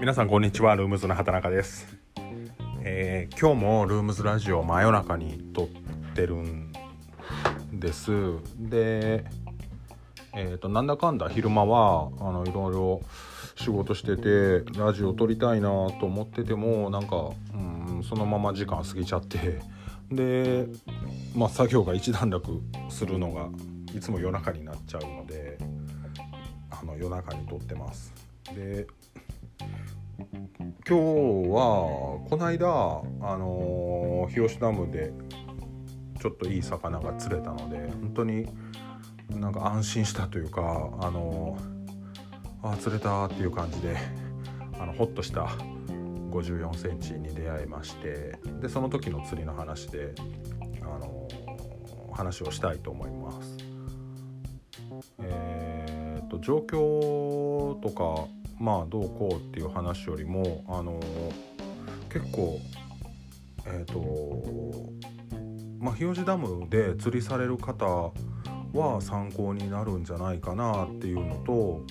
皆さんこんにちは、ルームズの畑中です。今日もルームズラジオを真夜中に撮ってるんです。で、なんだかんだ昼間はいろいろ仕事しててラジオ撮りたいなと思っててもなんか、そのまま時間過ぎちゃって、で、作業が一段落するのがいつも夜中になっちゃうので夜中に撮ってます。で、今日はこの間日吉ダムでちょっといい魚が釣れたので本当になんか安心したというか、釣れたっていう感じでホッとした54センチに出会いまして、でその時の釣りの話で話をしたいと思います。状況とかどうこうっていう話よりも結構日吉ダムで釣りされる方は参考になるんじゃないかなっていうのと、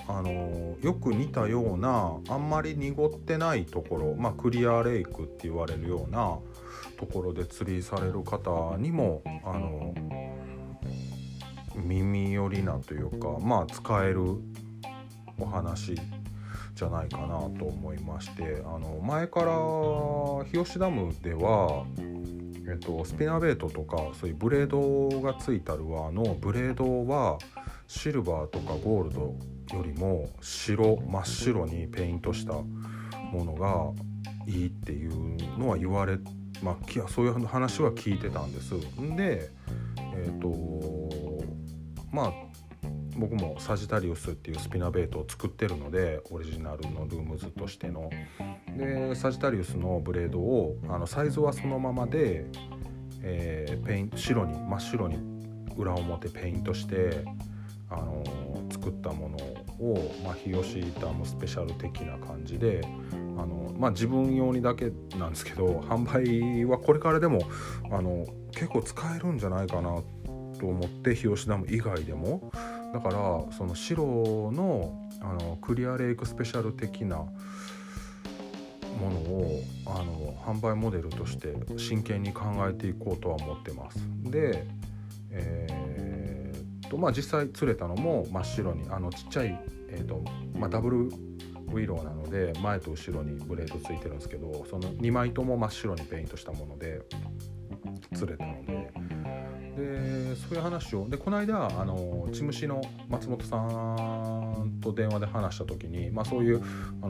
よく似たようなあんまり濁ってないところ、クリアレイクって言われるようなところで釣りされる方にも耳寄りなというか、使えるお話じゃないかなと思いまして、前から日吉ダムではスピナベイトとかそういうブレードがついたルアーのブレードはシルバーとかゴールドよりも真っ白にペイントしたものがいいっていうのは言われ、そういう話は聞いてたんです。で、僕もサジタリウスっていうスピナベイトを作ってるので、オリジナルのルームズとしてのでサジタリウスのブレードをサイズはそのままで、真っ白に裏表ペイントして、作ったものを、日吉ダムスペシャル的な感じで自分用にだけなんですけど、販売はこれからでも結構使えるんじゃないかなと思って、日吉ダム以外でもだからその白の、クリアレイクスペシャル的なものを販売モデルとして真剣に考えていこうとは思ってます。で、実際釣れたのも真っ白にちっちゃい、ダブルウィローなので前と後ろにブレードついてるんですけど、その2枚とも真っ白にペイントしたもので釣れたので、そういう話をこの間チムシの松本さんと電話で話した時に、そういう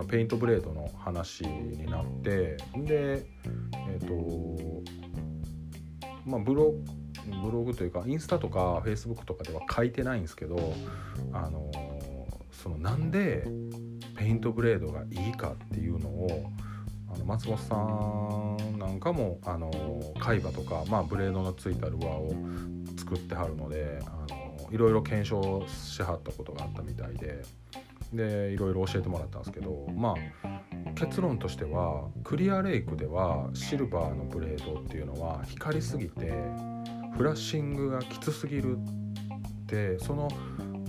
ペイントブレードの話になって、で、ブログというかインスタとかフェイスブックとかでは書いてないんですけど、なんでペイントブレードがいいかっていうのを松本さんなんかも海馬とか、ブレードのついたルアーを作ってはるのでいろいろ検証しはったことがあったみたいで、いろいろ教えてもらったんですけど、結論としてはクリアレイクではシルバーのブレードっていうのは光りすぎてフラッシングがきつすぎるって、その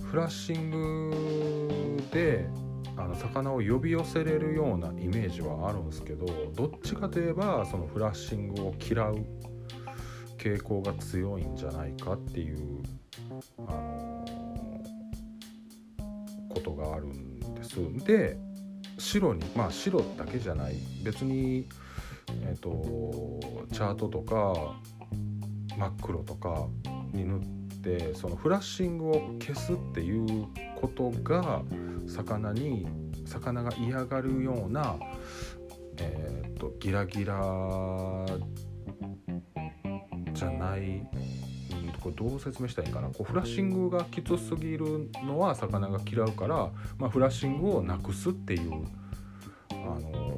フラッシングで魚を呼び寄せれるようなイメージはあるんですけど、どっちかといえばそのフラッシングを嫌う傾向が強いんじゃないかっていうことがあるんです。で、白に白だけじゃない、別にチャートとか真っ黒とかに塗ってそのフラッシングを消すっていうことが魚が嫌がるような、ギラギラじゃない、これどう説明したらいいかな、フラッシングがきつすぎるのは魚が嫌うから、フラッシングをなくすっていう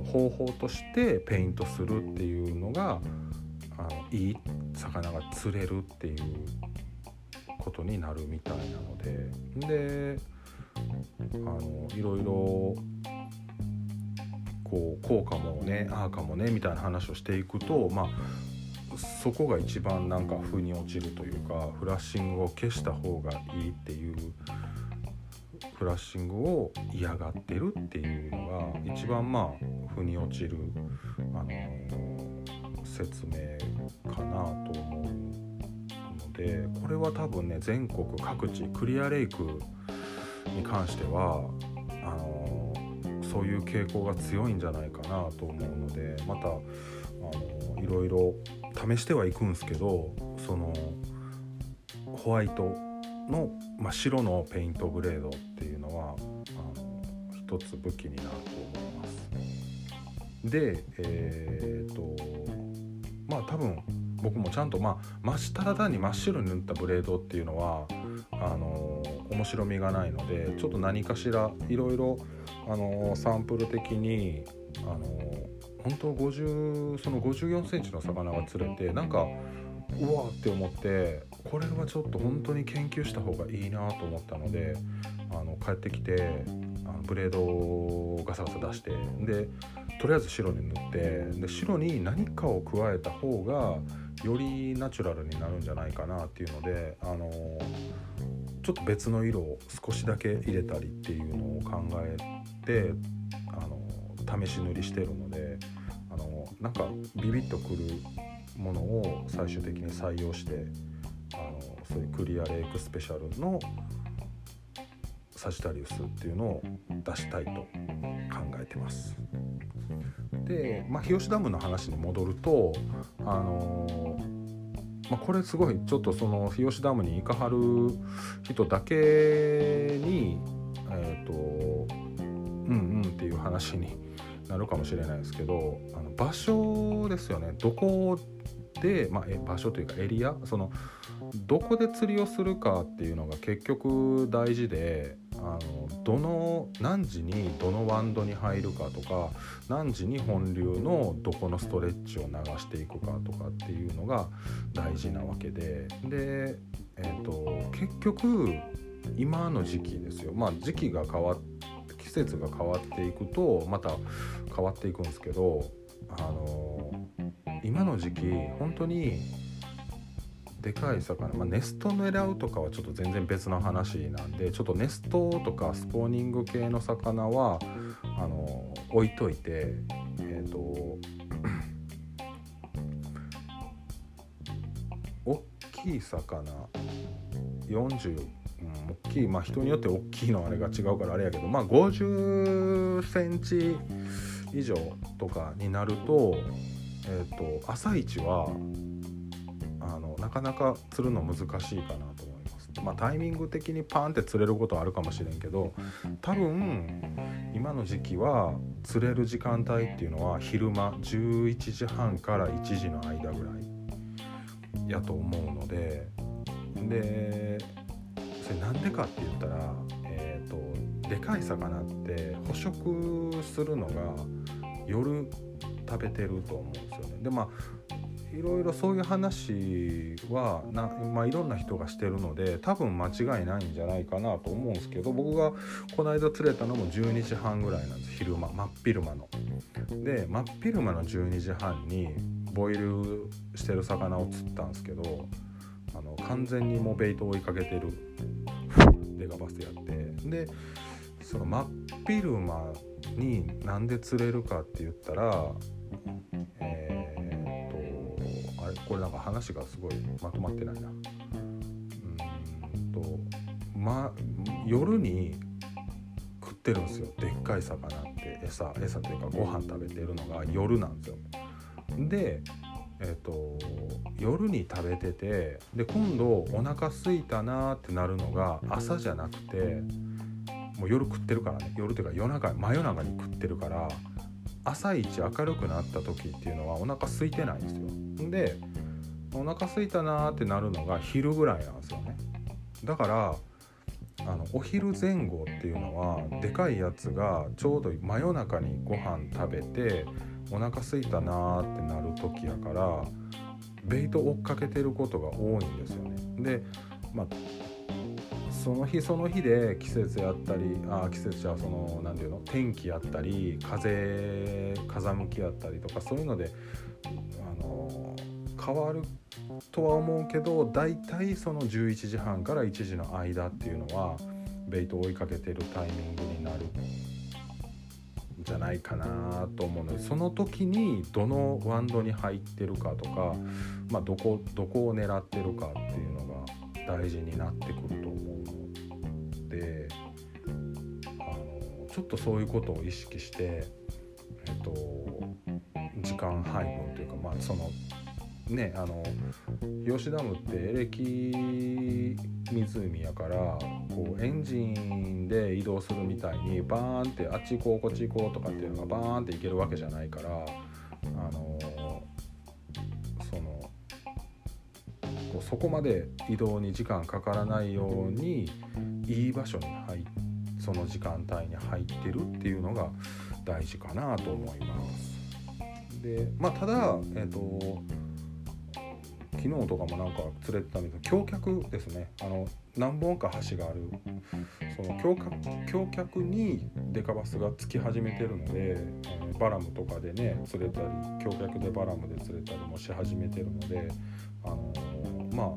方法としてペイントするっていうのがいい魚が釣れるっていうことになるみたいなので、いろいろこうかもねああかもねみたいな話をしていくと、そこが一番なんか腑に落ちるというか、フラッシングを消した方がいいっていう、フクラッシングを嫌がってるっていうのが一番まあ腑に落ちる説明かなと思うので、これは多分ね全国各地クリアレイクに関してはそういう傾向が強いんじゃないかなと思うので、またいろいろ試してはいくんですけど、そのホワイトの、まあ、白のペイントグレードっていうのは一つ武器になると思います。で、まあ多分僕もちゃんと、まあ、ただ単に真っ白に塗ったブレードっていうのは面白みがないので、ちょっと何かしらいろいろサンプル的に本当その54センチの魚が釣れて、なんかうわーって思って、これはちょっと本当に研究した方がいいなと思ったので、帰ってきてブレードをガサガサ出して、でとりあえず白に塗って、で白に何かを加えた方がよりナチュラルになるんじゃないかなっていうので、ちょっと別の色を少しだけ入れたりっていうのを考えて試し塗りしてるので、なんかビビッとくるものを最終的に採用して、そういうクリアレイクスペシャルのサジタリウスっていうのを出したいと考えてます。で、まあ、日吉ダムの話に戻ると、これすごいちょっとその日吉ダムに行かはる人だけにうんうんっていう話になるかもしれないですけど、場所ですよね。どこで、まあ、場所というかエリア、そのどこで釣りをするかっていうのが結局大事で、何時にどのワンドに入るかとか、何時に本流のどこのストレッチを流していくかとかっていうのが大事なわけで、で、結局今の時期ですよ。まあ時期が変わって季節が変わっていくとまた変わっていくんですけど、今の時期本当にでかい魚、ネスト狙うとかはちょっと全然別の話なんで、ちょっとネストとかスポーニング系の魚は置いといて、大きい魚40、大きい、まあ人によって大きいのあれが違うからあれやけど、まあ50センチ以上とかになると、朝一はなかなか釣るの難しいかなと思います。まあタイミング的にパンって釣れることはあるかもしれんけど、多分今の時期は釣れる時間帯っていうのは昼間11時半から1時の間ぐらいやと思うので、でそれなんでかって言ったら、でかい魚って捕食するのが夜食べてると思うんですよね。でまあいろいろそういう話はまあ、いろんな人がしてるので多分間違いないんじゃないかなと思うんですけど、僕がこの間釣れたのも12時半ぐらいなんです。昼間真っ昼間ので真っ昼間の12時半にボイルしてる魚を釣ったんですけど、完全にもうベイトを追いかけてるデカバスやって、でその真っ昼間になんで釣れるかって言ったら、これなんか話がすごいまとまってないな。夜に食ってるんですよ。でっかい魚って餌っていうかご飯食べてるのが夜なんですよ。で、夜に食べてて、で今度お腹空いたなってなるのが朝じゃなくて、もう夜食ってるからね。夜というか真夜中に食ってるから、朝一明るくなった時っていうのはお腹空いてないんですよ。でお腹空いたなーってなるのが昼ぐらいなんですよね。だからお昼前後っていうのはでかいやつがちょうど真夜中にご飯食べてお腹空いたなーってなる時やから、ベイト追っかけてることが多いんですよね。で、まあその日その日で季節やったり、季節じゃその何ていうの、天気やったり風向きやったりとか、そういうので変わるとは思うけど、だいたいその11時半から1時の間っていうのはベイトを追いかけてるタイミングになるんじゃないかなと思うので、その時にどのワンドに入ってるかとか、まあ、どこを狙ってるかっていうのが大事になってくると思うので、ちょっとそういうことを意識して、時間配分というか、まあそのね、吉ダムってエレキ湖やから、こうエンジンで移動するみたいにバーンってあっち行こうこっち行こうとかっていうのがバーンって行けるわけじゃないから、そこまで移動に時間かからないようにいい場所にその時間帯に入ってるっていうのが大事かなと思います。で、まあ、ただ、昨日とかもなんか釣れてたんですけど、橋脚ですね。何本か橋があるその橋脚にデカバスがつき始めてるので、バラムとかでね釣れたり、橋脚でバラムで釣れたりもし始めてるので、まあ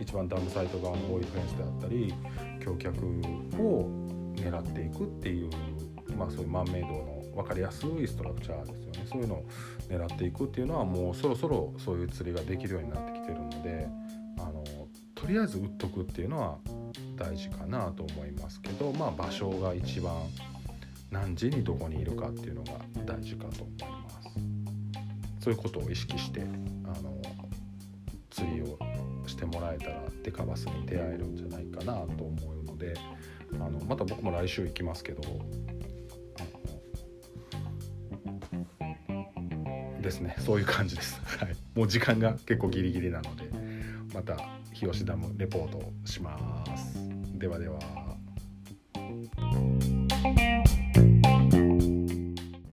一番ダムサイト側のオイルフェンスであったり橋脚を狙っていくっていう、まあそういう満面堂の分かりやすいストラクチャーですよね。そういうのを狙っていくっていうのは、もうそろそろそういう釣りができるようになってきてるので、とりあえず打っとくっていうのは大事かなと思いますけど、まあ場所が一番何時にどこにいるかっていうのが大事かと思います。そういうことを意識して釣りをしてもらえたらデカバスに出会えるんじゃないかなと思うので、また僕も来週行きますけどですね、そういう感じです、はい、もう時間が結構ギリギリなので、また日吉ダムレポートします。ではでは。